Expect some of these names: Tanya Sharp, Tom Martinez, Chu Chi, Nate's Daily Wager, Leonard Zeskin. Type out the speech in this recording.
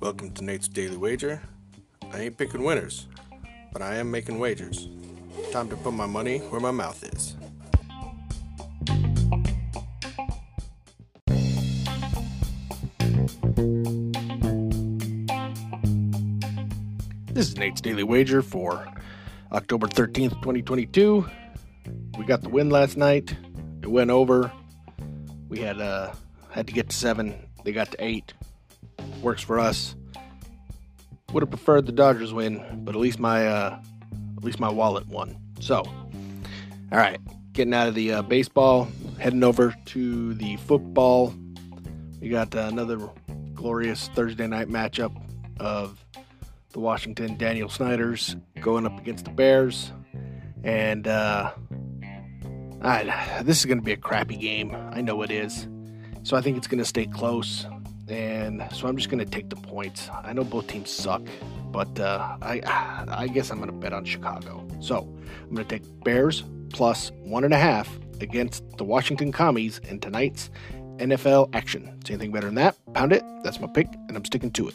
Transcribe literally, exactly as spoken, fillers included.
Welcome to Nate's Daily Wager. I ain't picking winners, but I am making wagers. Time to put my money where my mouth is. This is Nate's Daily Wager for October thirteenth, twenty twenty-two. We got the win last night. It went over. We had uh had to get to seven. They got to eight. Works for us. Would have preferred the Dodgers win, but at least my uh, at least my wallet won. So, all right, getting out of the uh, baseball, heading over to the football. We got uh, another glorious Thursday night matchup of the Washington Daniel Snyders going up against the Bears, and. Uh, I, this is going to be a crappy game. I know it is. So I think it's going to stay close. And so I'm just going to take the points. I know both teams suck, but uh, I I guess I'm going to bet on Chicago. So I'm going to take Bears plus one and a half against the Washington Commies in tonight's N F L action. See anything better than that? Pound it. That's my pick, and I'm sticking to it.